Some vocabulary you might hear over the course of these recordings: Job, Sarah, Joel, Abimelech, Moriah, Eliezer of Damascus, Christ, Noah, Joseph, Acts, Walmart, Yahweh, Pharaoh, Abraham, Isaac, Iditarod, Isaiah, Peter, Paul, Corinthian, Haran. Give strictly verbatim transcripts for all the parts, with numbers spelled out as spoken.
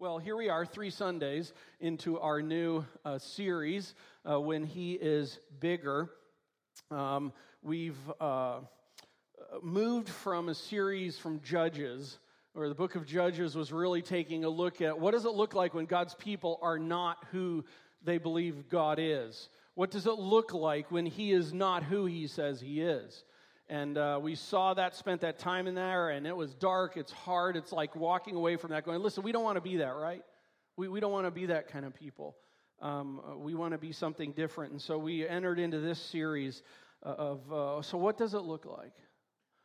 Well, here we are three Sundays into our new uh, series, uh, When He Is Bigger. Um, we've uh, moved from a series from Judges, where the book of Judges was really taking a look at what does it look like when God's people are not who they believe God is? What does it look like when He is not who He says He is? And uh, we saw that, spent that time in there, and it was dark, it's hard, it's like walking away from that going, listen, we don't want to be that, right? We we don't want to be that kind of people. Um, we want to be something different. And so we entered into this series of, uh, so what does it look like?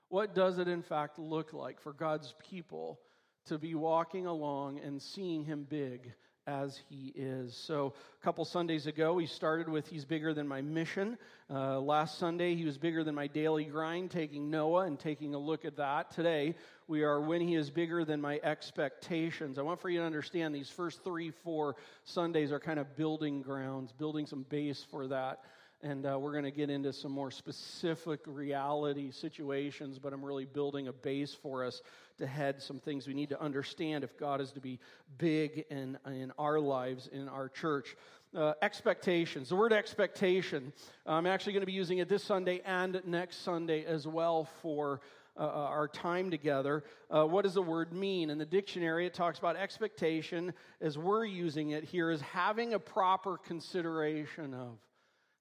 What does it, in fact, look like for God's people to be walking along and seeing Him big as He is? So a couple Sundays ago, we started with He's bigger than my mission. Uh, last Sunday, He was bigger than my daily grind, taking Noah and taking a look at that. Today, we are when He is bigger than my expectations. I want for you to understand these first three, four Sundays are kind of building grounds, building some base for that. And uh, we're going to get into some more specific reality situations, but I'm really building a base for us to head some things we need to understand if God is to be big in, in our lives, in our church. Uh, expectations. The word expectation, I'm actually going to be using it this Sunday and next Sunday as well for Uh, our time together. Uh, what does the word mean? In the dictionary, it talks about expectation, as we're using it here, as having a proper consideration of.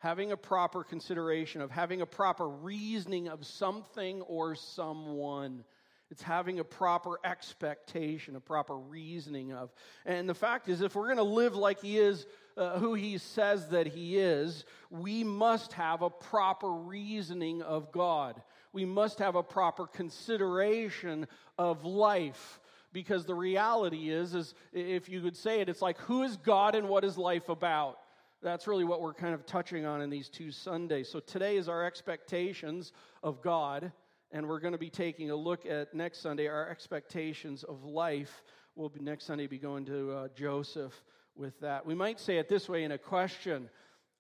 Having a proper consideration of, having a proper reasoning of something or someone. It's having a proper expectation, a proper reasoning of. And the fact is, if we're going to live like He is uh, who He says that He is, we must have a proper reasoning of God. We must have a proper consideration of life. Because the reality is, is if you could say it, it's like, who is God and what is life about? That's really what we're kind of touching on in these two Sundays. So today is our expectations of God, and we're going to be taking a look at next Sunday, our expectations of life. We'll be next Sunday be going to uh, Joseph with that. We might say it this way in a question.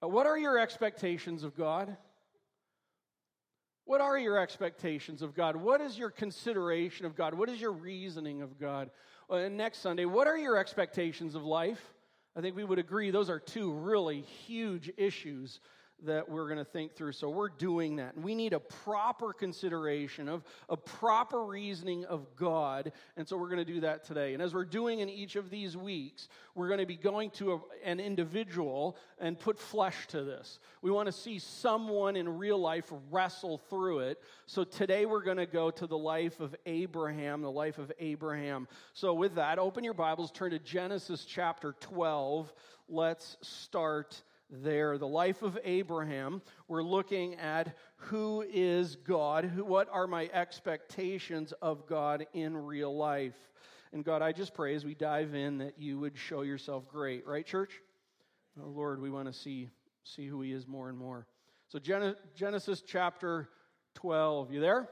Uh, what are your expectations of God? What are your expectations of God? What is your consideration of God? What is your reasoning of God? Uh, and next Sunday, what are your expectations of life? I think we would agree those are two really huge issues that we're going to think through. So we're doing that. And we need a proper consideration of, a proper reasoning of God. And so we're going to do that today. And as we're doing in each of these weeks, we're going to be going to a, an individual and put flesh to this. We want to see someone in real life wrestle through it. So today we're going to go to the life of Abraham, the life of Abraham. So with that, open your Bibles, turn to Genesis chapter twelve. Let's start there, the life of Abraham. We're looking at who is God, who, what are my expectations of God in real life. And God, I just pray as we dive in that You would show Yourself great, right, church? Oh, Lord, we want to see, see who He is more and more. So Genesis chapter twelve, you there?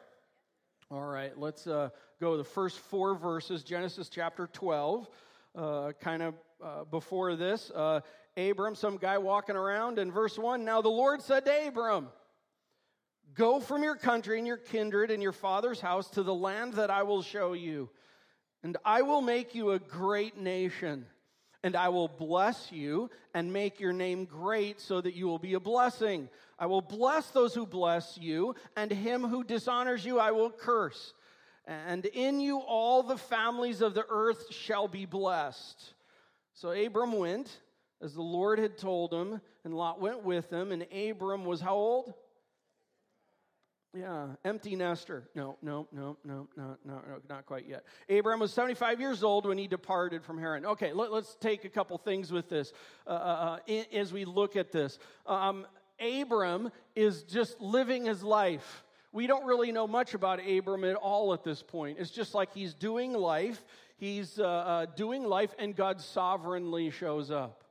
All right, let's uh, go to the first four verses, Genesis chapter twelve, uh, kind of Uh, before this, uh, Abram, some guy walking around, in verse one, now the Lord said to Abram, go from your country and your kindred and your father's house to the land that I will show you, and I will make you a great nation, and I will bless you and make your name great so that you will be a blessing. I will bless those who bless you, and him who dishonors you I will curse, and in you all the families of the earth shall be blessed. So Abram went, as the Lord had told him, and Lot went with him, and Abram was how old? Yeah, empty nester. No, no, no, no, no, no, not quite yet. Abram was seventy-five years old when he departed from Haran. Okay, let, let's take a couple things with this uh, uh, as we look at this. Um, Abram is just living his life. We don't really know much about Abram at all at this point. It's just like he's doing life. He's uh, uh, doing life, and God sovereignly shows up.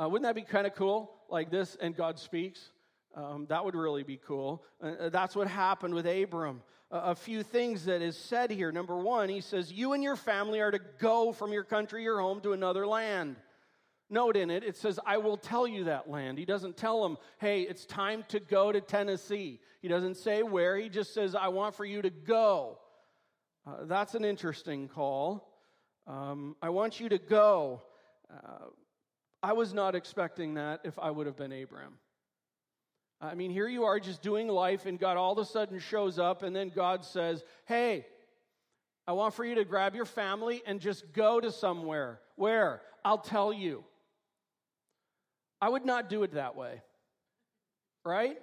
Uh, wouldn't that be kind of cool? Like this, and God speaks. Um, that would really be cool. Uh, that's what happened with Abram. Uh, a few things that is said here. Number one, he says, you and your family are to go from your country, your home, to another land. Note in it, it says, I will tell you that land. He doesn't tell him, hey, it's time to go to Tennessee. He doesn't say where. He just says, I want for you to go. Uh, that's an interesting call. Um, I want you to go. Uh, I was not expecting that if I would have been Abraham. I mean, here you are just doing life, and God all of a sudden shows up, and then God says, hey, I want for you to grab your family and just go to somewhere. Where? I'll tell you. I would not do it that way, right?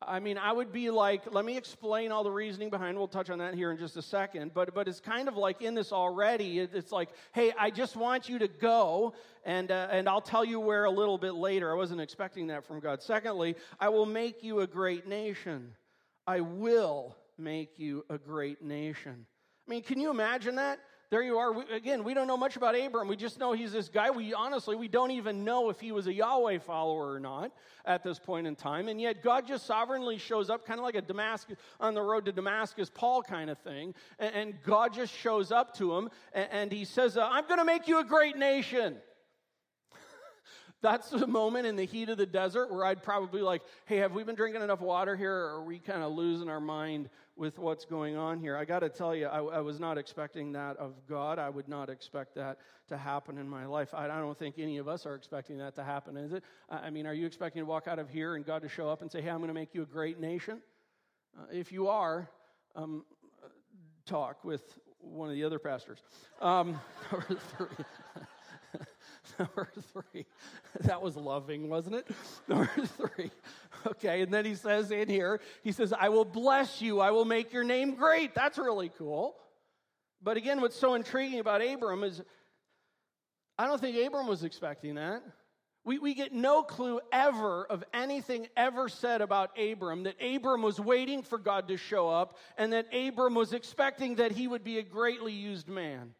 I mean, I would be like, let me explain all the reasoning behind it. We'll touch on that here in just a second. But but it's kind of like in this already. It, it's like, hey, I just want you to go, and uh, and I'll tell you where a little bit later. I wasn't expecting that from God. Secondly, I will make you a great nation. I will make you a great nation. I mean, can you imagine that? There you are. We, again, we don't know much about Abram. We just know he's this guy. We honestly, we don't even know if he was a Yahweh follower or not at this point in time. And yet God just sovereignly shows up, kind of like a Damascus, on the road to Damascus, Paul kind of thing. And, and God just shows up to him and, and he says, uh, I'm going to make you a great nation. That's the moment in the heat of the desert where I'd probably like, hey, have we been drinking enough water here, or are we kind of losing our mind with what's going on here? I got to tell you, I, I was not expecting that of God. I would not expect that to happen in my life. I, I don't think any of us are expecting that to happen, is it? I mean, are you expecting to walk out of here and God to show up and say, hey, I'm going to make you a great nation? Uh, if you are, um, talk with one of the other pastors. Um, number three. Number three. That was loving, wasn't it? Number three. Okay, and then he says in here, he says, I will bless you. I will make your name great. That's really cool. But again, what's so intriguing about Abram is I don't think Abram was expecting that. We, we get no clue ever of anything ever said about Abram, that Abram was waiting for God to show up and that Abram was expecting that he would be a greatly used man.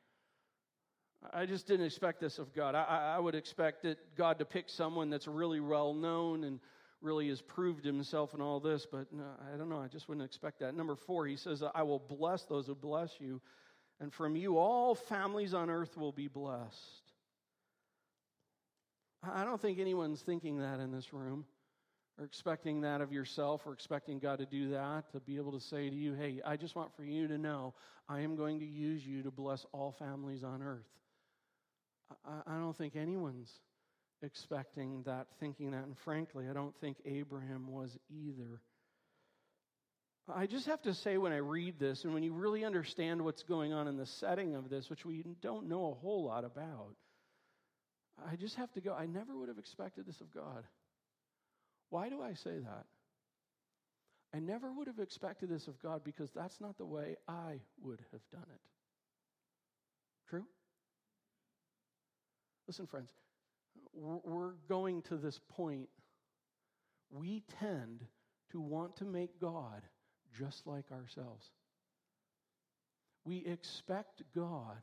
I just didn't expect this of God. I, I would expect that God to pick someone that's really well known and really has proved himself and all this, but no, I don't know. I just wouldn't expect that. Number four, he says, I will bless those who bless you, and from you all families on earth will be blessed. I don't think anyone's thinking that in this room, or expecting that of yourself, or expecting God to do that, to be able to say to you, hey, I just want for you to know I am going to use you to bless all families on earth. I don't think anyone's expecting that, thinking that, and frankly, I don't think Abraham was either. I just have to say when I read this, and when you really understand what's going on in the setting of this, which we don't know a whole lot about, I just have to go, I never would have expected this of God. Why do I say that? I never would have expected this of God because that's not the way I would have done it. True? Listen, friends, we're going to this point. We tend to want to make God just like ourselves. We expect God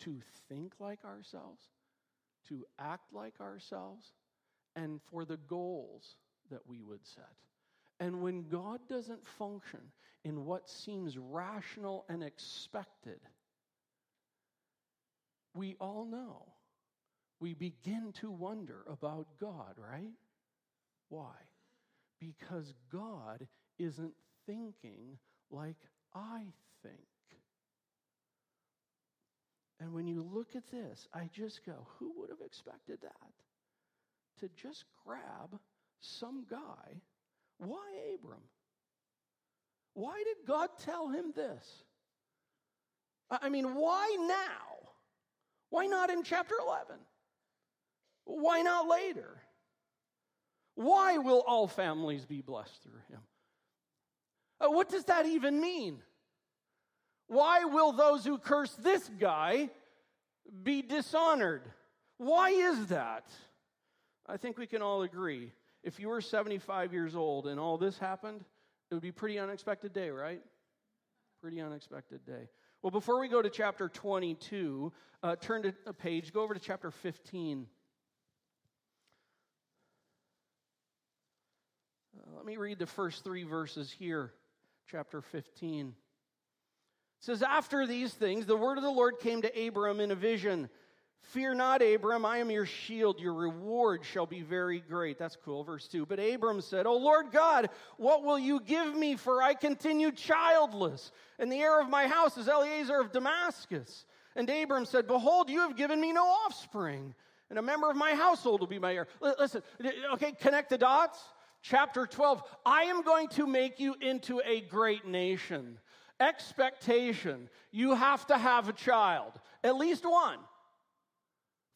to think like ourselves, to act like ourselves, and for the goals that we would set. And when God doesn't function in what seems rational and expected, we all know. We begin to wonder about God, right? Why? Because God isn't thinking like I think. And when you look at this, I just go, who would have expected that? To just grab some guy. Why Abram? Why did God tell him this? I mean, why now? Why not in chapter eleven? Why not later? Why will all families be blessed through him? Uh, what does that even mean? Why will those who curse this guy be dishonored? Why is that? I think we can all agree. If you were seventy-five years old and all this happened, it would be a pretty unexpected day, right? Pretty unexpected day. Well, before we go to chapter twenty-two, uh, turn to a page, go over to chapter fifteen. Let me read the first three verses here, chapter fifteen. It says, after these things, the word of the Lord came to Abram in a vision. Fear not, Abram, I am your shield. Your reward shall be very great. That's cool, verse two. But Abram said, O Lord God, what will you give me? For I continue childless, and the heir of my house is Eliezer of Damascus. And Abram said, behold, you have given me no offspring, and a member of my household will be my heir. Listen, okay, connect the dots. Chapter twelve, I am going to make you into a great nation. Expectation, you have to have a child, at least one,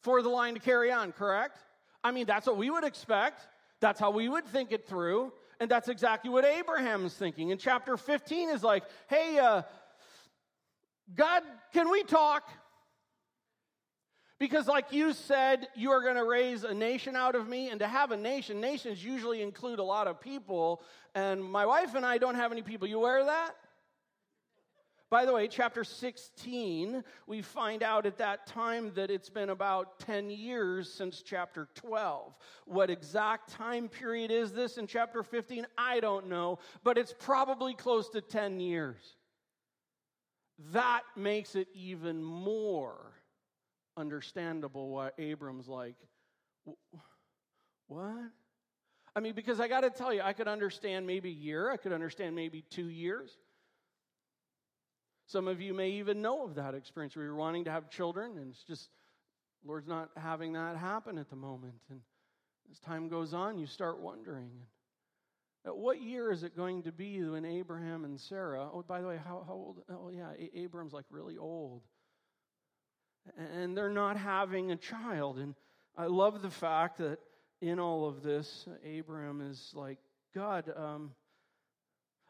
for the line to carry on, correct? I mean, that's what we would expect. That's how we would think it through. And that's exactly what Abraham is thinking. And chapter fifteen is like, hey, uh, God, can we talk? Because like you said, you are going to raise a nation out of me. And to have a nation, nations usually include a lot of people. And my wife and I don't have any people. You aware of that? By the way, chapter sixteen, we find out at that time that it's been about ten years since chapter twelve. What exact time period is this in chapter fifteen? I don't know, but it's probably close to ten years. That makes it even more understandable why Abram's like, what? I mean, because I got to tell you, I could understand maybe a year. I could understand maybe two years. Some of you may even know of that experience where you're wanting to have children, and it's just, Lord's not having that happen at the moment. And as time goes on, you start wondering, at what year is it going to be when Abraham and Sarah, oh, by the way, how, how old? Oh, yeah, a- Abram's like really old. And they're not having a child. And I love the fact that in all of this, Abram is like, God, um,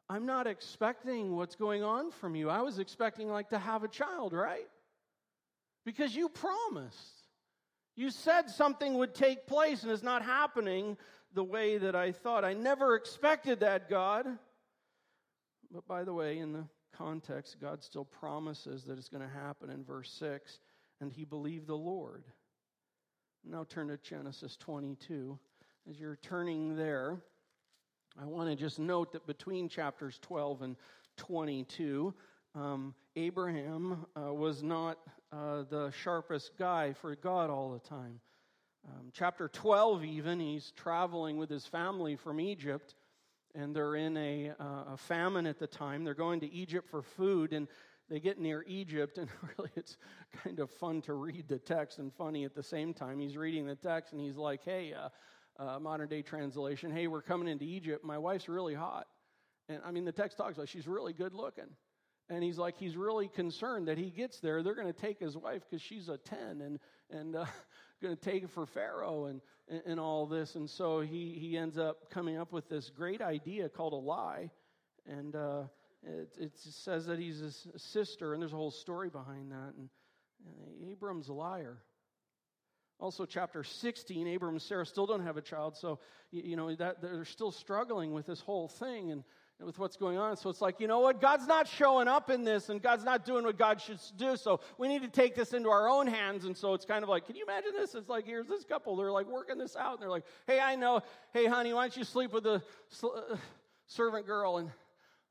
I'm not expecting what's going on from you. I was expecting like to have a child, right? Because you promised. You said something would take place and it's not happening the way that I thought. I never expected that, God. But by the way, in the context, God still promises that it's going to happen in verse six. And he believed the Lord. Now turn to Genesis twenty-two. As you're turning there, I want to just note that between chapters twelve and twenty-two, um, Abraham uh, was not uh, the sharpest guy for God all the time. Um, chapter twelve even, he's traveling with his family from Egypt, and they're in a, uh, a famine at the time. They're going to Egypt for food, and they get near Egypt, and really it's kind of fun to read the text and funny at the same time. He's reading the text, and he's like, hey, uh, Uh, modern-day translation, hey, we're coming into Egypt. My wife's really hot. And, I mean, the text talks like she's really good-looking. And he's like, he's really concerned that he gets there. They're going to take his wife because she's a ten and and uh, going to take it for Pharaoh and, and, and all this. And so he, he ends up coming up with this great idea called a lie. And uh, it, it says that he's his sister, and there's a whole story behind that. And, and Abram's a liar. Also, chapter sixteen, Abram and Sarah still don't have a child, so, you know, that they're still struggling with this whole thing and with what's going on. So it's like, you know what, God's not showing up in this, and God's not doing what God should do, so we need to take this into our own hands. And so it's kind of like, can you imagine this? It's like, here's this couple, they're like working this out, and they're like, hey, I know, hey, honey, why don't you sleep with the sl- uh, servant girl and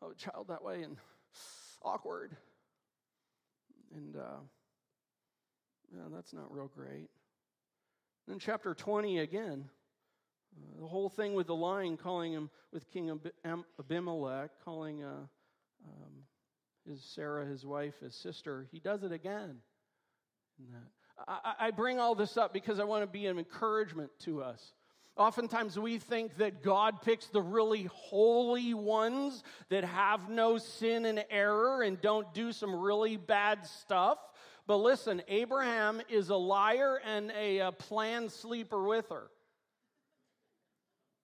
oh, child that way, and awkward. And, uh, yeah, that's not real great. In chapter twenty again, uh, the whole thing with the lying, calling him with King Ab- Abimelech, calling uh, um, his Sarah, his wife, his sister. He does it again. I, I bring all this up because I want to be an encouragement to us. Oftentimes we think that God picks the really holy ones that have no sin and error and don't do some really bad stuff. But listen, Abraham is a liar and a, a planned sleeper with her.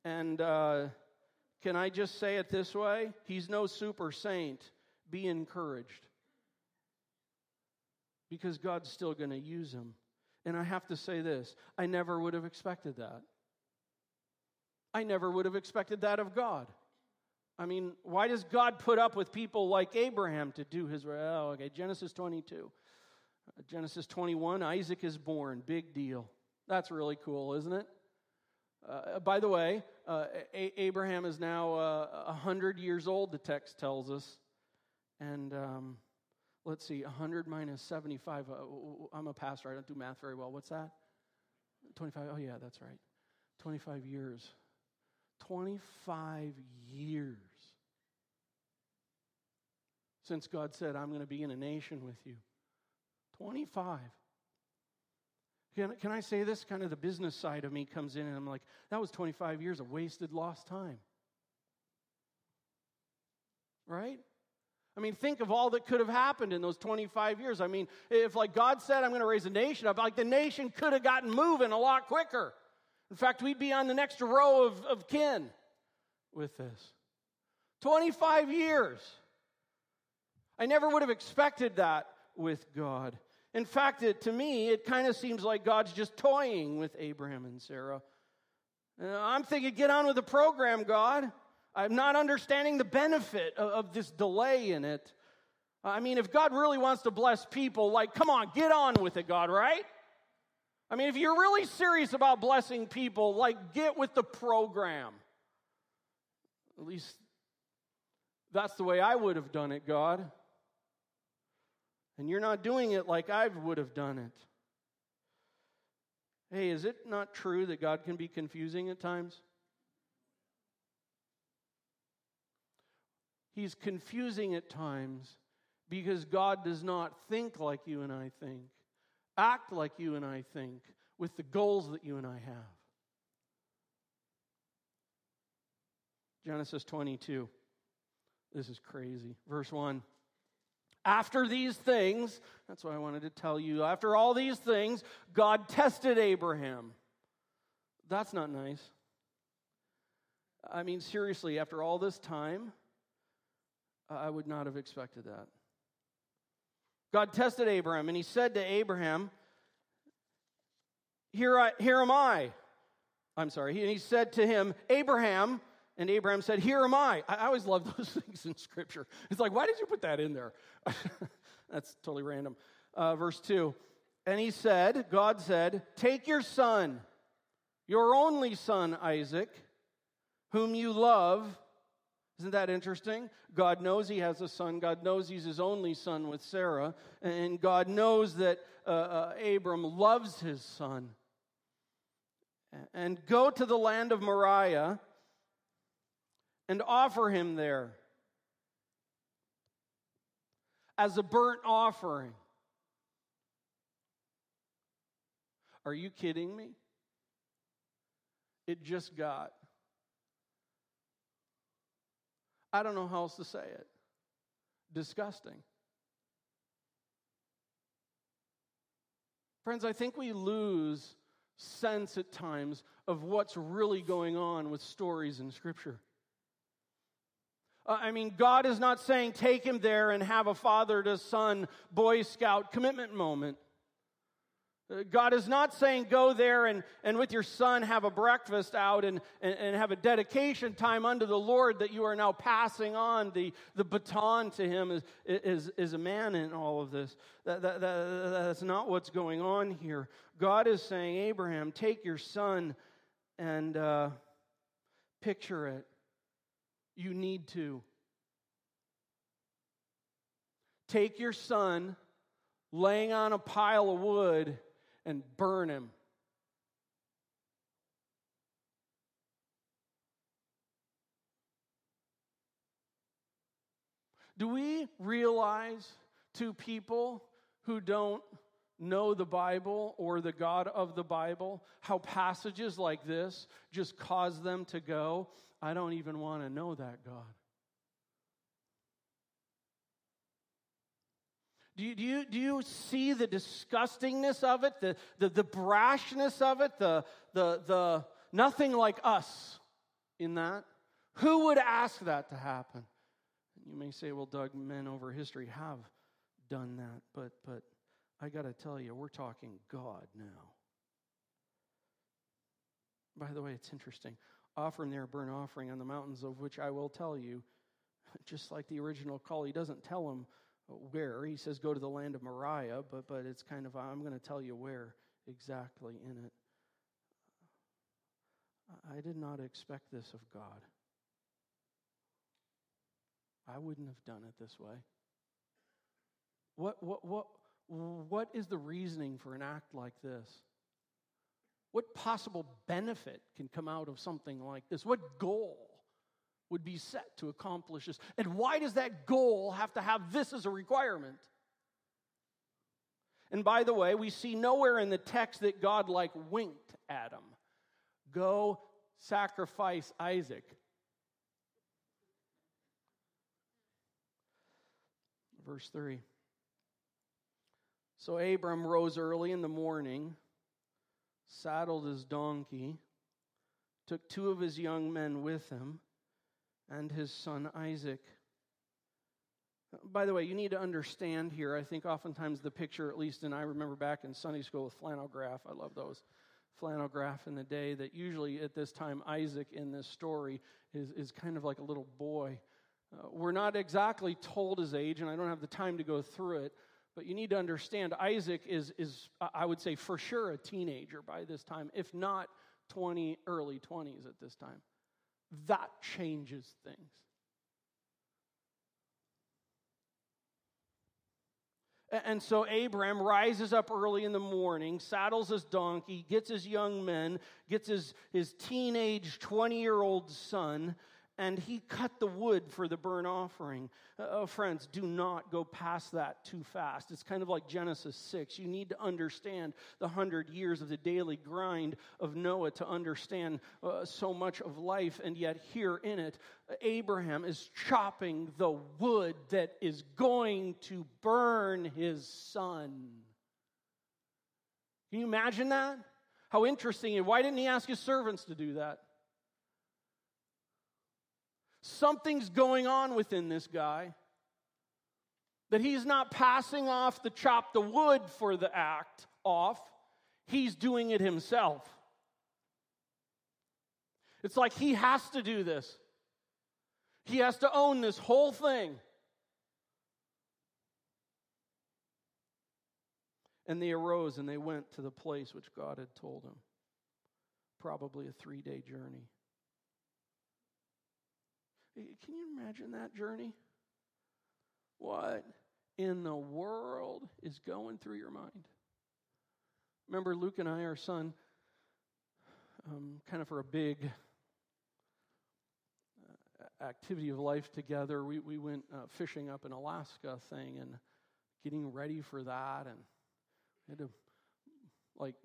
And uh, can I just say it this way? He's no super saint. Be encouraged. Because God's still going to use him. And I have to say this, I never would have expected that. I never would have expected that of God. I mean, why does God put up with people like Abraham to do his, oh, okay, Genesis twenty-two. Genesis twenty-one, Isaac is born. Big deal. That's really cool, isn't it? Uh, by the way, uh, A- Abraham is now uh, one hundred years old, the text tells us. And um, let's see, one hundred minus seventy-five. Uh, I'm a pastor. I don't do math very well. What's that? twenty-five. Oh, yeah, that's right. twenty-five years. twenty-five years since God said, I'm going to be in a nation with you. twenty-five. Can, can I say this? Kind of the business side of me comes in and I'm like, that was twenty-five years of wasted, lost time. Right? I mean, think of all that could have happened in those twenty-five years. I mean, if like God said, I'm going to raise a nation up, like the nation could have gotten moving a lot quicker. In fact, we'd be on the next row of, of kin with this. twenty-five years. I never would have expected that with God. In fact, it, to me, it kind of seems like God's just toying with Abraham and Sarah. And I'm thinking, get on with the program, God. I'm not understanding the benefit of, of this delay in it. I mean, if God really wants to bless people, like, come on, get on with it, God, right? I mean, if you're really serious about blessing people, like, get with the program. At least that's the way I would have done it, God. And you're not doing it like I would have done it. Hey, is it not true that God can be confusing at times? He's confusing at times because God does not think like you and I think, act like you and I think, with the goals that you and I have. Genesis twenty-two. This is crazy. Verse one. After these things, that's what I wanted to tell you. After all these things, God tested Abraham. That's not nice. I mean, seriously, after all this time, I would not have expected that. God tested Abraham, and he said to Abraham, here, I, here am I. I'm sorry. And he said to him, Abraham, and Abraham said, here am I. I always love those things in Scripture. It's like, why did you put that in there? That's totally random. Uh, verse two, and he said, God said, take your son, your only son, Isaac, whom you love. Isn't that interesting? God knows he has a son. God knows he's his only son with Sarah. And God knows that uh, uh, Abram loves his son. And go to the land of Moriah and offer him there as a burnt offering. Are you kidding me? It just got. I don't know how else to say it. Disgusting. Friends, I think we lose sense at times of what's really going on with stories in Scripture. Uh, I mean, God is not saying take him there and have a father to son Boy Scout commitment moment. God is not saying go there and, and with your son have a breakfast out and, and, and have a dedication time unto the Lord that you are now passing on the, the baton to him as, as, as a man in all of this. That, that, that, that's not what's going on here. God is saying, Abraham, take your son and uh, picture it. You need to. Take your son laying on a pile of wood and burn him. Do we realize to people who don't know the Bible or the God of the Bible how passages like this just cause them to go, I don't even want to know that God? Do you, do you, do you see the disgustingness of it, the, the, the brashness of it, the, the, the nothing like us in that? Who would ask that to happen? You may say, well, Doug, men over history have done that, but, but I got to tell you, we're talking God now. By the way, it's interesting. Offer him there a burnt offering on the mountains of which I will tell you. Just like the original call, he doesn't tell him where. He says go to the land of Moriah, but but it's kind of, I'm going to tell you where exactly in it. I did not expect this of God. I wouldn't have done it this way. What what what what is the reasoning for an act like this? What possible benefit can come out of something like this? What goal would be set to accomplish this? And why does that goal have to have this as a requirement? And by the way, we see nowhere in the text that God like winked at him. Go sacrifice Isaac. Verse three. So Abram rose early in the morning, saddled his donkey, took two of his young men with him, and his son Isaac. By the way, you need to understand here, I think oftentimes the picture, at least, and I remember back in Sunday school with flannel graph, I love those, flannel graph in the day, that usually at this time Isaac in this story is, is kind of like a little boy. Uh, we're not exactly told his age, and I don't have the time to go through it, but you need to understand Isaac is, is I would say, for sure a teenager by this time, if not twenty, early twenties at this time. That changes things. And so Abram rises up early in the morning, saddles his donkey, gets his young men, gets his, his teenage twenty-year-old son, and he cut the wood for the burnt offering. Oh, friends, do not go past that too fast. It's kind of like Genesis six. You need to understand the hundred years of the daily grind of Noah to understand uh, so much of life. And yet here in it, Abraham is chopping the wood that is going to burn his son. Can you imagine that? How interesting. And why didn't he ask his servants to do that? Something's going on within this guy, that he's not passing off the chop the wood for the act off. He's doing it himself. It's like he has to do this. He has to own this whole thing. And they arose and they went to the place which God had told him. Probably a three-day journey. Can you imagine that journey? What in the world is going through your mind? Remember, Luke and I, our son, um, kind of for a big uh, activity of life together, we, we went uh, fishing up in Alaska thing and getting ready for that. And we had to, like,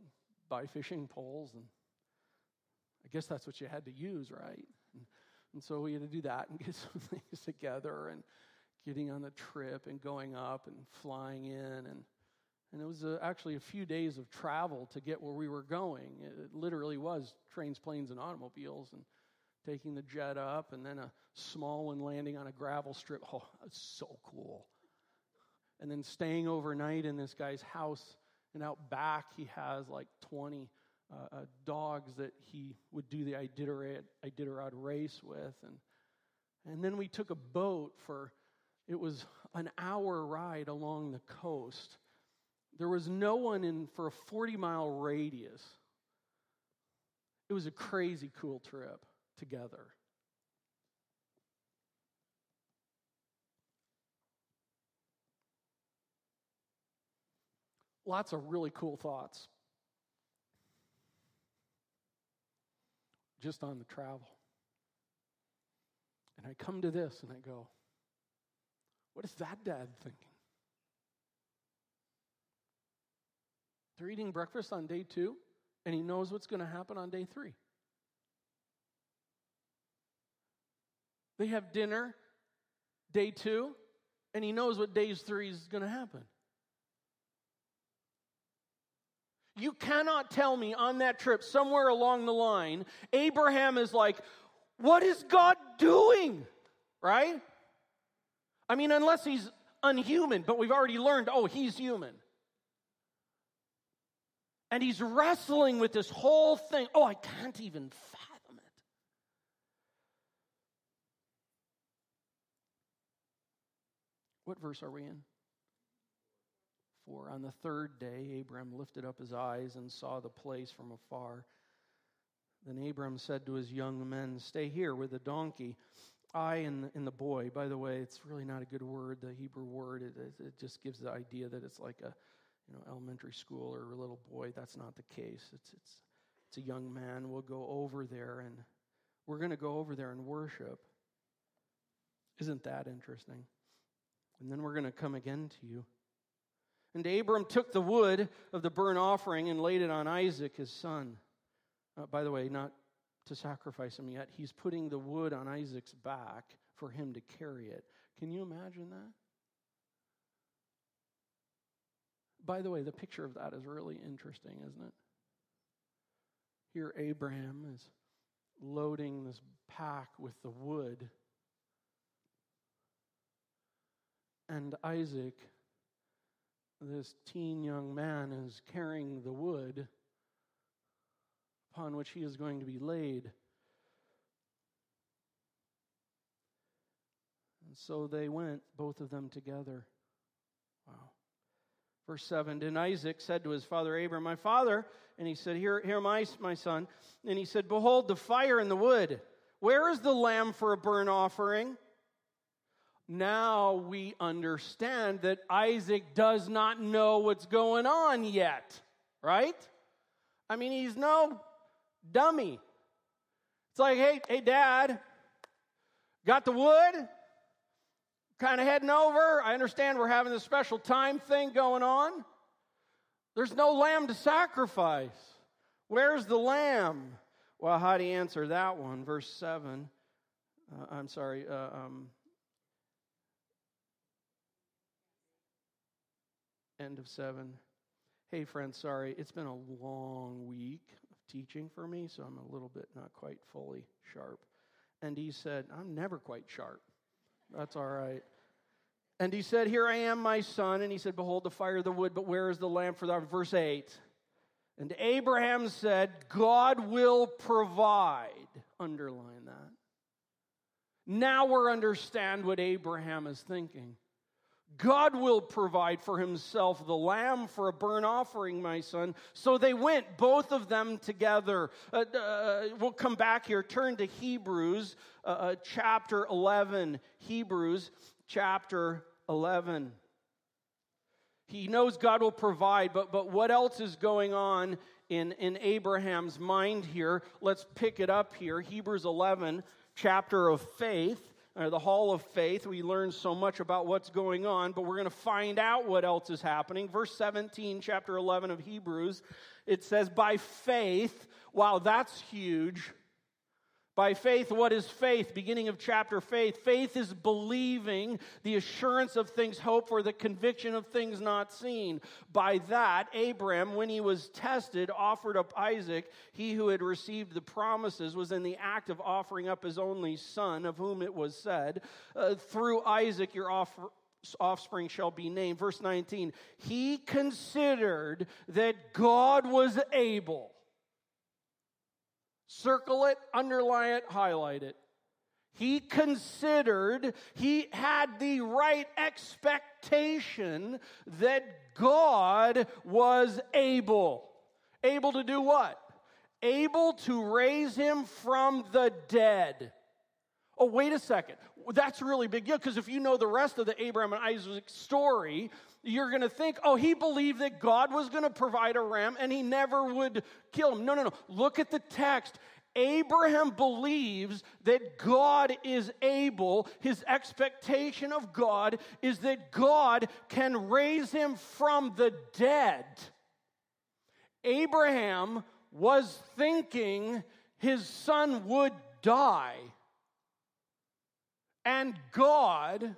buy fishing poles. And I guess that's what you had to use, right? And, And so we had to do that and get some things together and getting on the trip and going up and flying in. And, and it was a, actually a few days of travel to get where we were going. It literally was trains, planes, and automobiles, and taking the jet up and then a small one landing on a gravel strip. Oh, that's so cool. And then staying overnight in this guy's house. And out back, he has like twenty Uh, uh, dogs that he would do the Iditarod, Iditarod race with. And and then we took a boat for, it was an hour ride along the coast. There was no one in for a forty-mile radius. It was a crazy cool trip together. Lots of really cool thoughts. Just on the travel. And I come to this and I go, what is that dad thinking? They're eating breakfast on day two, and he knows what's going to happen on day three. They have dinner day two, and he knows what days three is going to happen. You cannot tell me on that trip, somewhere along the line, Abraham is like, what is God doing? Right? I mean, unless he's unhuman, but we've already learned, oh, he's human. And he's wrestling with this whole thing. Oh, I can't even fathom it. What verse are we in? On the third day, Abram lifted up his eyes and saw the place from afar. Then Abram said to his young men, stay here with the donkey, I and, and the boy. By the way, it's really not a good word, the Hebrew word. It, it just gives the idea that it's like a, you know, elementary school or a little boy. That's not the case. It's, it's, it's a young man. We'll go over there, and we're going to go over there and worship. Isn't that interesting? And then we're going to come again to you. And Abram took the wood of the burnt offering and laid it on Isaac, his son. Uh, by the way, not to sacrifice him yet. He's putting the wood on Isaac's back for him to carry it. Can you imagine that? By the way, the picture of that is really interesting, isn't it? Here Abraham is loading this pack with the wood. And Isaac, this teen young man, is carrying the wood upon which he is going to be laid. And so they went, both of them together. Wow. Verse seven, and Isaac said to his father Abram, my father, and he said, here, here am I, my son. And he said, behold, the fire and the wood. Where is the lamb for a burnt offering? Now we understand that Isaac does not know what's going on yet, right? I mean, he's no dummy. It's like, hey, hey, Dad, got the wood? Kind of heading over. I understand we're having this special time thing going on. There's no lamb to sacrifice. Where's the lamb? Well, how do you answer that one? Verse seven. Uh, I'm sorry, uh, um... End of seven. Hey, friends, sorry. It's been a long week of teaching for me, so I'm a little bit not quite fully sharp. And he said, I'm never quite sharp. That's all right. And he said, here I am, my son. And he said, behold, the fire of the wood, but where is the lamb for that? Verse eight. And Abraham said, God will provide. Underline that. Now we understand what Abraham is thinking. God will provide for himself the lamb for a burnt offering, my son. So they went, both of them together. Uh, uh, we'll come back here. Turn to Hebrews uh, chapter eleven. Hebrews chapter eleven. He knows God will provide, but, but what else is going on in, in Abraham's mind here? Let's pick it up here. Hebrews eleven, chapter of faith. Uh, the hall of faith. We learn so much about what's going on, but we're going to find out what else is happening. Verse seventeen, chapter eleven of Hebrews, it says, by faith, wow, that's huge. By faith, what is faith? Beginning of chapter, faith. Faith is believing, the assurance of things hoped for, the conviction of things not seen. By that, Abraham, when he was tested, offered up Isaac. He who had received the promises was in the act of offering up his only son, of whom it was said, uh, through Isaac your offer. offspring shall be named. Verse nineteen, he considered that God was able. Circle it, underline it, highlight it. He considered, he had the right expectation that God was able. Able to do what? Able to raise him from the dead. Oh, wait a second. That's a really big deal, because if you know the rest of the Abraham and Isaac story, you're going to think, oh, he believed that God was going to provide a ram and he never would kill him. No, no, no. Look at the text. Abraham believes that God is able. His expectation of God is that God can raise him from the dead. Abraham was thinking his son would die, and God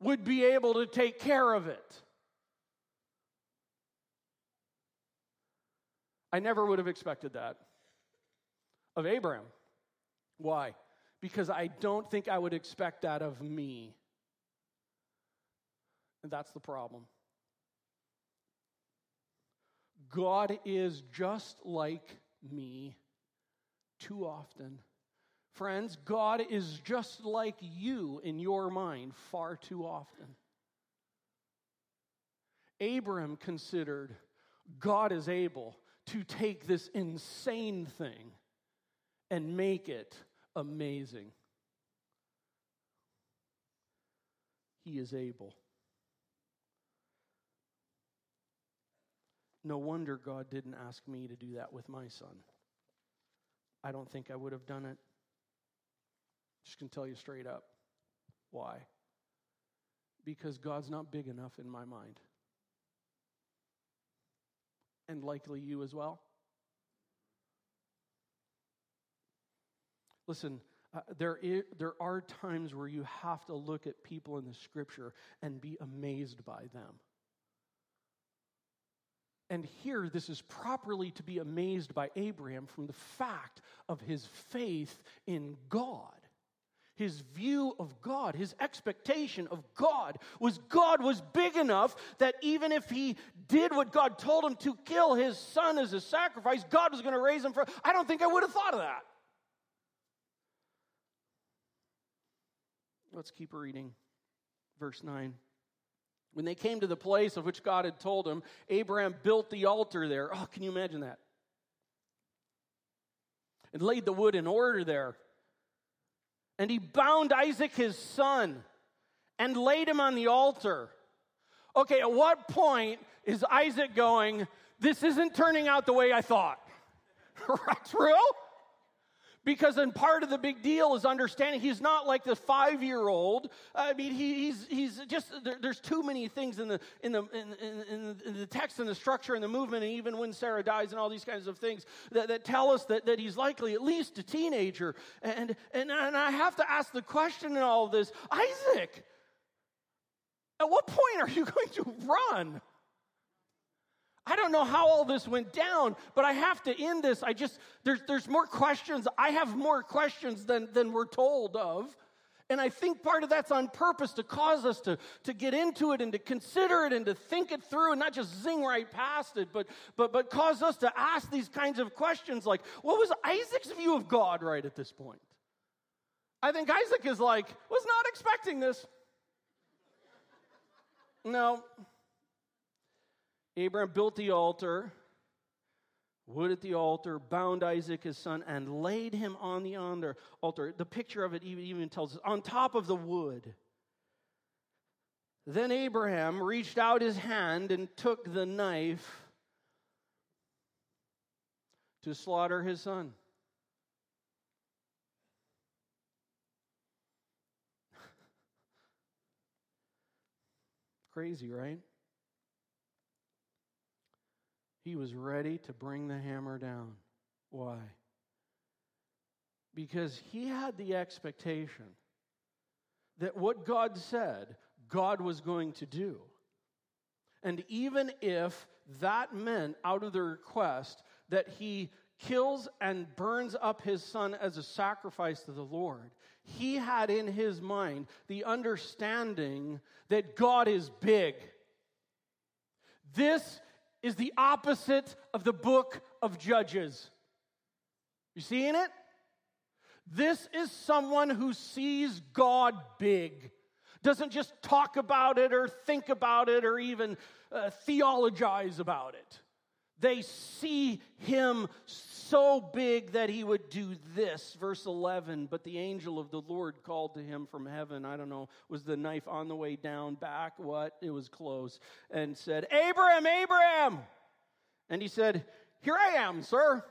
would be able to take care of it. I never would have expected that of Abraham. Why? Because I don't think I would expect that of me. And that's the problem. God is just like me too often. Friends, God is just like you in your mind far too often. Abram considered God is able to take this insane thing and make it amazing. He is able. No wonder God didn't ask me to do that with my son. I don't think I would have done it. Just going to tell you straight up. Why? Because God's not big enough in my mind. and likely you as well. Listen, uh, there is, there are times where you have to look at people in the Scripture and be amazed by them. And here, this is properly to be amazed by Abraham from the fact of his faith in God. His view of God, his expectation of God was God was big enough that even if he did what God told him to kill his son as a sacrifice, God was going to raise him from. I don't think I would have thought of that. Let's keep reading. Verse nine. When they came to the place of which God had told him, Abraham built the altar there. Oh, can you imagine that? And laid the wood in order there. And he bound Isaac his son and laid him on the altar. Okay, at what point is Isaac going, this isn't turning out the way I thought? Right, true? Because then part of the big deal is understanding he's not like the five-year-old. I mean, he's he's just there, there's too many things in the in the in, in, in the text and the structure and the movement, and even when Sarah dies and all these kinds of things that, that tell us that, that he's likely at least a teenager. And and and I have to ask the question in all of this, Isaac, at what point are you going to run? I don't know how all this went down, but I have to end this. I just, there's there's more questions. I have more questions than, than we're told of. And I think part of that's on purpose to cause us to, to get into it and to consider it and to think it through and not just zing right past it, but, but, but cause us to ask these kinds of questions like, what was Isaac's view of God right at this point? I think Isaac is like, was not expecting this. No. Abraham built the altar, wood at the altar, bound Isaac his son, and laid him on the altar. The picture of it even tells us, on top of the wood. Then Abraham reached out his hand and took the knife to slaughter his son. Crazy, right? He was ready to bring the hammer down. Why? Because he had the expectation that what God said, God was going to do. And even if that meant, out of the request, that he kills and burns up his son as a sacrifice to the Lord, he had in his mind the understanding that God is big. This is the opposite of the book of Judges. You seeing it? This is someone who sees God big, doesn't just talk about it or think about it or even uh, theologize about it. They see him so big that he would do this. Verse eleven, but the angel of the Lord called to him from heaven. I don't know, was the knife on the way down, back, what? It was close. And said, Abraham, Abraham! And he said, here I am, sir.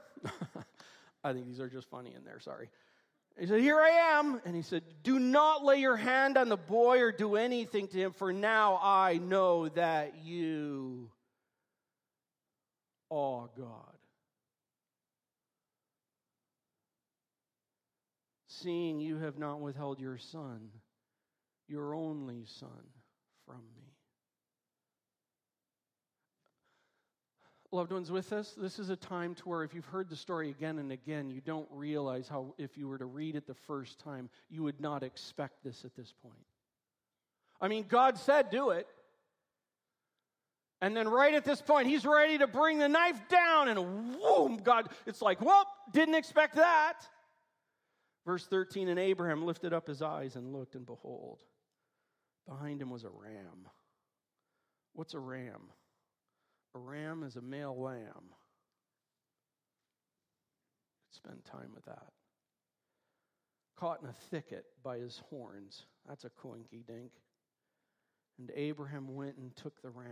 I think these are just funny in there, sorry. He said, here I am. And he said, do not lay your hand on the boy or do anything to him, for now I know that you... Oh, God. Seeing you have not withheld your son, your only son, from me. Loved ones with us, this is a time to where if you've heard the story again and again, you don't realize how, if you were to read it the first time, you would not expect this at this point. I mean, God said, do it. And then right at this point, he's ready to bring the knife down, and whoom, God, it's like, well, didn't expect that. Verse thirteen, and Abraham lifted up his eyes and looked, and behold, behind him was a ram. What's a ram? A ram is a male lamb. Spend time with that. Caught in a thicket by his horns. That's a coinky dink. And Abraham went and took the ram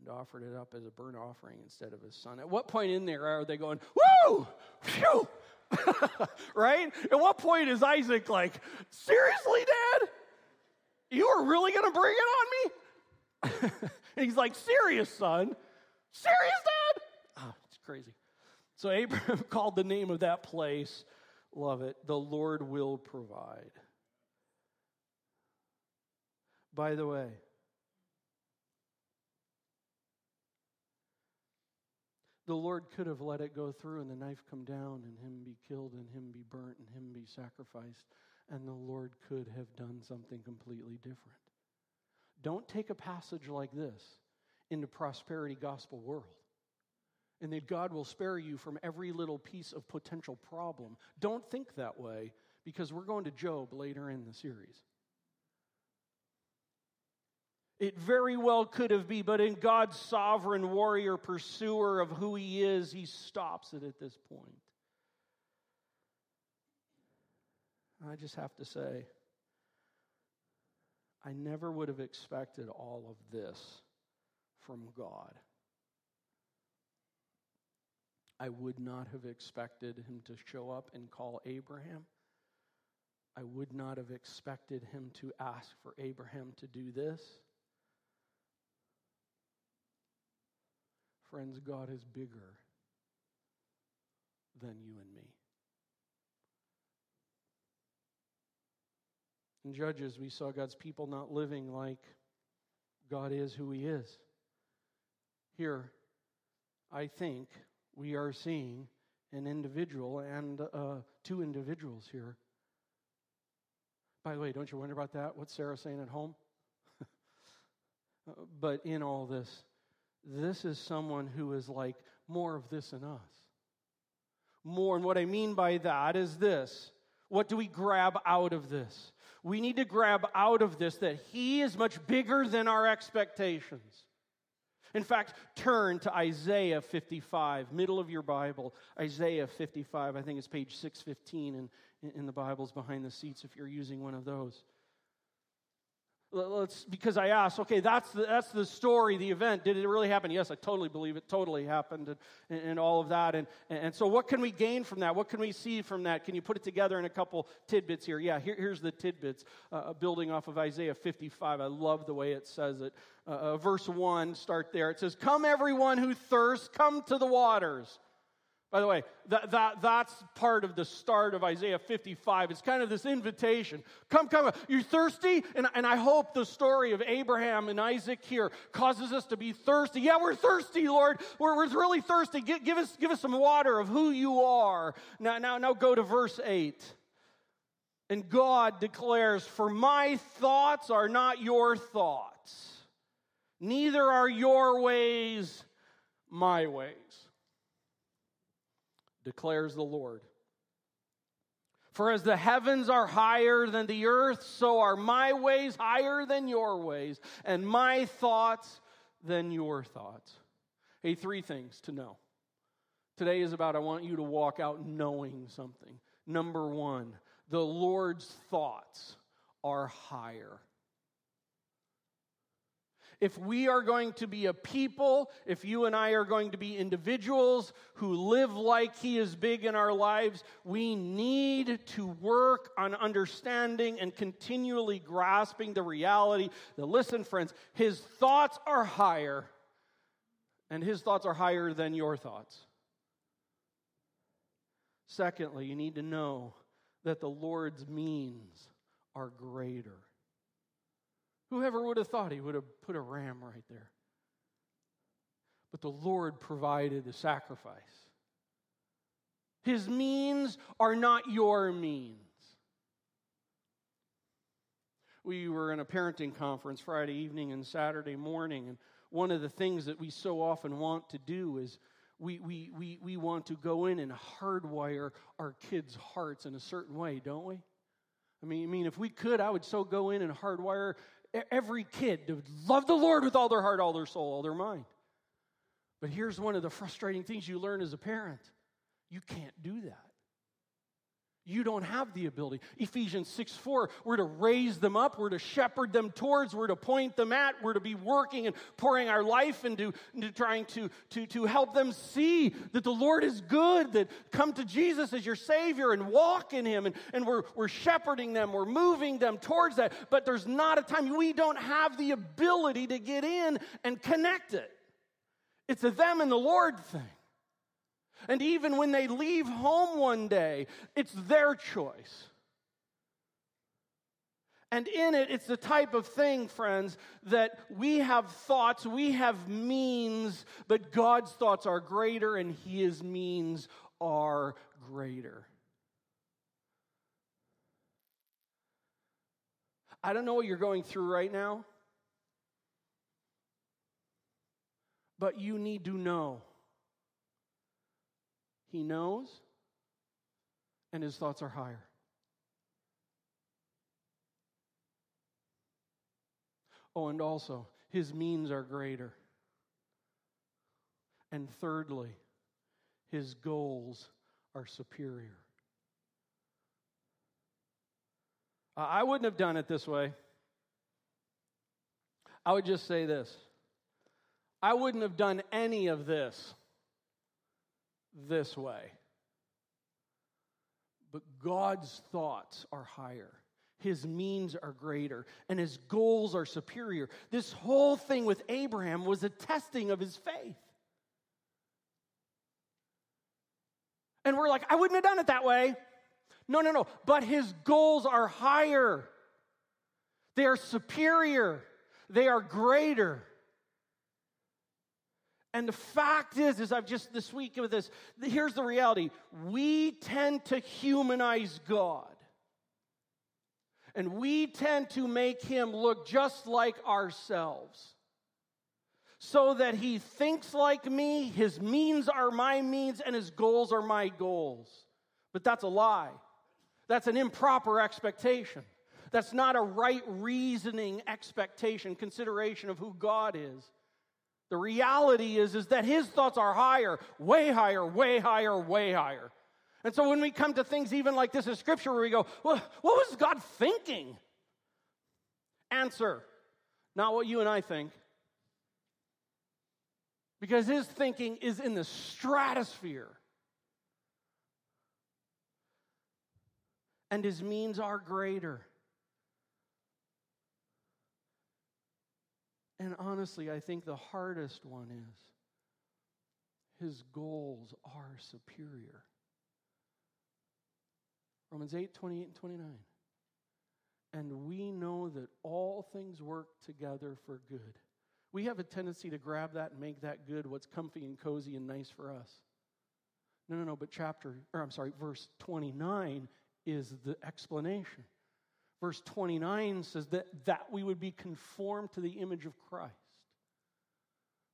and offered it up as a burnt offering instead of his son. At what point in there are they going, woo, phew, right? At what point is Isaac like, seriously, Dad? You were really going to bring it on me? And he's like, serious, son. Serious, Dad? Oh, it's crazy. So Abraham called the name of that place, love it, the Lord will provide. By the way, the Lord could have let it go through and the knife come down and him be killed and him be burnt and him be sacrificed, and the Lord could have done something completely different. Don't take a passage like this into prosperity gospel world and that God will spare you from every little piece of potential problem. Don't think that way, because we're going to Job later in the series. It very well could have been, but in God's sovereign warrior pursuer of who he is, he stops it at this point. I just have to say, I never would have expected all of this from God. I would not have expected him to show up and call Abraham. I would not have expected him to ask for Abraham to do this. Friends, God is bigger than you and me. In Judges, we saw God's people not living like God is who he is. Here, I think we are seeing an individual and uh, two individuals here. By the way, don't you wonder about that? What's Sarah saying at home? But in all this, this is someone who is like more of this in us. More, and what I mean by that is this. What do we grab out of this? We need to grab out of this that he is much bigger than our expectations. In fact, turn to Isaiah fifty-five, middle of your Bible. Isaiah fifty-five, I think it's page six fifteen in, in the Bibles behind the seats if you're using one of those. Let's, because I asked, okay, that's the, that's the story, the event. Did it really happen? Yes, I totally believe it totally happened and, and all of that. And, and so what can we gain from that? What can we see from that? Can you put it together in a couple tidbits here? Yeah, here, here's the tidbits, uh, building off of Isaiah fifty-five. I love the way it says it. Uh, verse one, start there. It says, "Come everyone who thirsts, come to the waters." By the way, that, that that's part of the start of Isaiah fifty-five. It's kind of this invitation. Come, come. You're thirsty? And, and I hope the story of Abraham and Isaac here causes us to be thirsty. Yeah, we're thirsty, Lord. We're, we're really thirsty. Give, give us, give us some water of who you are. Now, now, now go to verse eight. And God declares, "For my thoughts are not your thoughts, neither are your ways my ways, declares the Lord. For as the heavens are higher than the earth, so are my ways higher than your ways, and my thoughts than your thoughts." Hey, three things to know. Today is about, I want you to walk out knowing something. Number one, the Lord's thoughts are higher. If we are going to be a people, if you and I are going to be individuals who live like he is big in our lives, we need to work on understanding and continually grasping the reality that, listen, friends, his thoughts are higher, and his thoughts are higher than your thoughts. Secondly, you need to know that the Lord's means are greater. Whoever would have thought he would have put a ram right there? But the Lord provided the sacrifice. His means are not your means. We were in a parenting conference Friday evening and Saturday morning, and one of the things that we so often want to do is we we we, we want to go in and hardwire our kids' hearts in a certain way, don't we? I mean, I mean, if we could, I would so go in and hardwire every kid to love the Lord with all their heart, all their soul, all their mind. But here's one of the frustrating things you learn as a parent. You can't do that. You don't have the ability. Ephesians six four, we're to raise them up, we're to shepherd them towards, we're to point them at, we're to be working and pouring our life into, into trying to, to, to help them see that the Lord is good, that come to Jesus as your Savior and walk in him, and, and we're, we're shepherding them, we're moving them towards that, but there's not a time. We don't have the ability to get in and connect it. It's a them and the Lord thing. And even when they leave home one day, it's their choice. And in it, it's the type of thing, friends, that we have thoughts, we have means, but God's thoughts are greater and His means are greater. I don't know what you're going through right now, but you need to know He knows, and His thoughts are higher. Oh, and also, His means are greater. And thirdly, His goals are superior. I wouldn't have done it this way. I would just say this. I wouldn't have done any of this this way. But God's thoughts are higher. His means are greater. And His goals are superior. This whole thing with Abraham was a testing of his faith. And we're like, I wouldn't have done it that way. No, no, no. But His goals are higher. They are superior. They are greater. And the fact is, as I've just this week with this, here's the reality. We tend to humanize God. And we tend to make Him look just like ourselves. So that He thinks like me, His means are my means, and His goals are my goals. But that's a lie. That's an improper expectation. That's not a right reasoning expectation, consideration of who God is. The reality is, is that His thoughts are higher, way higher, way higher, way higher. And so when we come to things even like this in Scripture where we go, well, what was God thinking? Answer, not what you and I think. Because His thinking is in the stratosphere. And His means are greater. And honestly, I think the hardest one is His goals are superior. Romans eight, twenty-eight and twenty-nine. And we know that all things work together for good. We have a tendency to grab that and make that good, what's comfy and cozy and nice for us. No, no, no, but chapter, or I'm sorry, verse twenty-nine is the explanation. Verse twenty-nine says that, that we would be conformed to the image of Christ.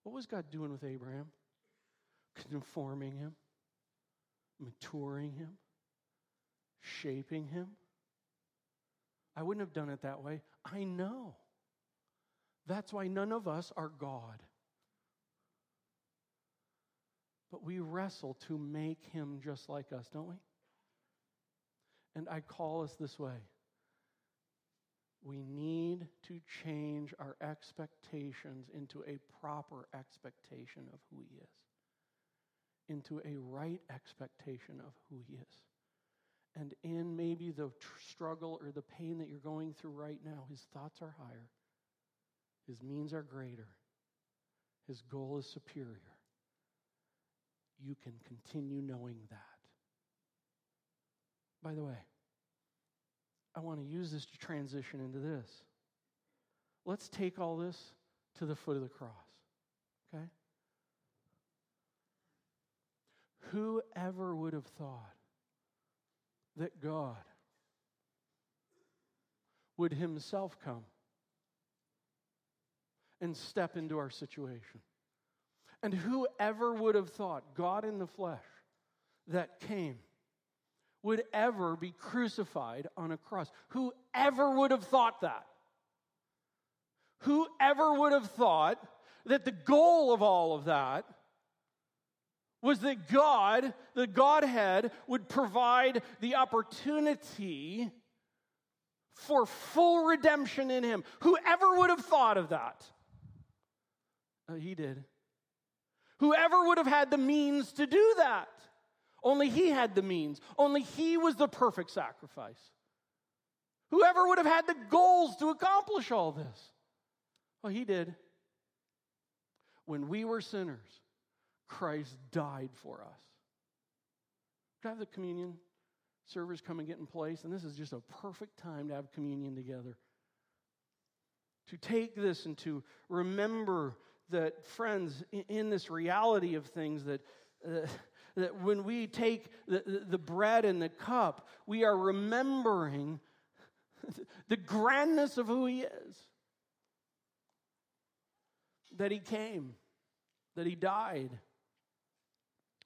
What was God doing with Abraham? Conforming him, maturing him, shaping him. I wouldn't have done it that way. I know. That's why none of us are God. But we wrestle to make Him just like us, don't we? And I call us this way. We need to change our expectations into a proper expectation of who He is, into a right expectation of who He is. And in maybe the struggle or the pain that you're going through right now, His thoughts are higher, His means are greater, His goal is superior. You can continue knowing that. By the way, I want to use this to transition into this. Let's take all this to the foot of the cross, okay? Whoever would have thought that God would Himself come and step into our situation? And whoever would have thought God in the flesh that came would ever be crucified on a cross? Whoever would have thought that? Whoever would have thought that the goal of all of that was that God, the Godhead, would provide the opportunity for full redemption in Him? Whoever would have thought of that? Uh, he did. Whoever would have had the means to do that? Only He had the means. Only He was the perfect sacrifice. Whoever would have had the goals to accomplish all this? Well, He did. when we were sinners, Christ died for us. Could I have the communion servers come and get in place? And this is just a perfect time to have communion together. To take this and to remember that, friends, in this reality of things, that uh, that when we take the, the bread and the cup, we are remembering the grandness of who he is. That he came, that he died,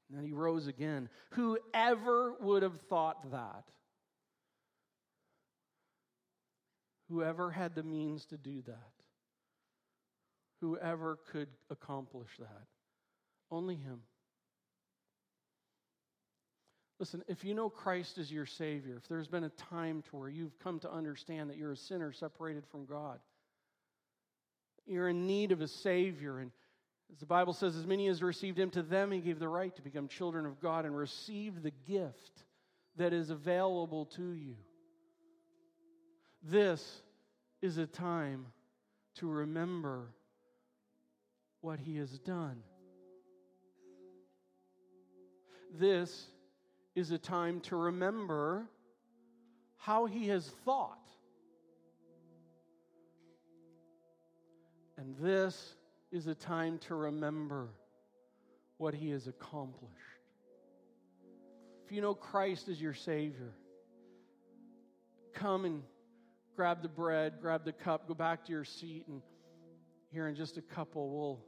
and that he rose again. Whoever would have thought that? Whoever had the means to do that? Whoever could accomplish that? Only him. Listen, if you know Christ as your Savior, if there's been a time to where you've come to understand that you're a sinner separated from God, you're in need of a Savior, and as the Bible says, as many as received him, to them he gave the right to become children of God and receive the gift that is available to you. This is a time to remember what he has done. This is a time to remember how he has thought. And this is a time to remember what he has accomplished. If you know Christ as your Savior, come and grab the bread, grab the cup, go back to your seat, and here in just a couple, we'll,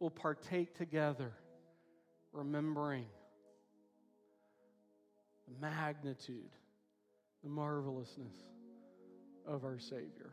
we'll partake together, remembering the magnitude, the marvelousness of our Savior.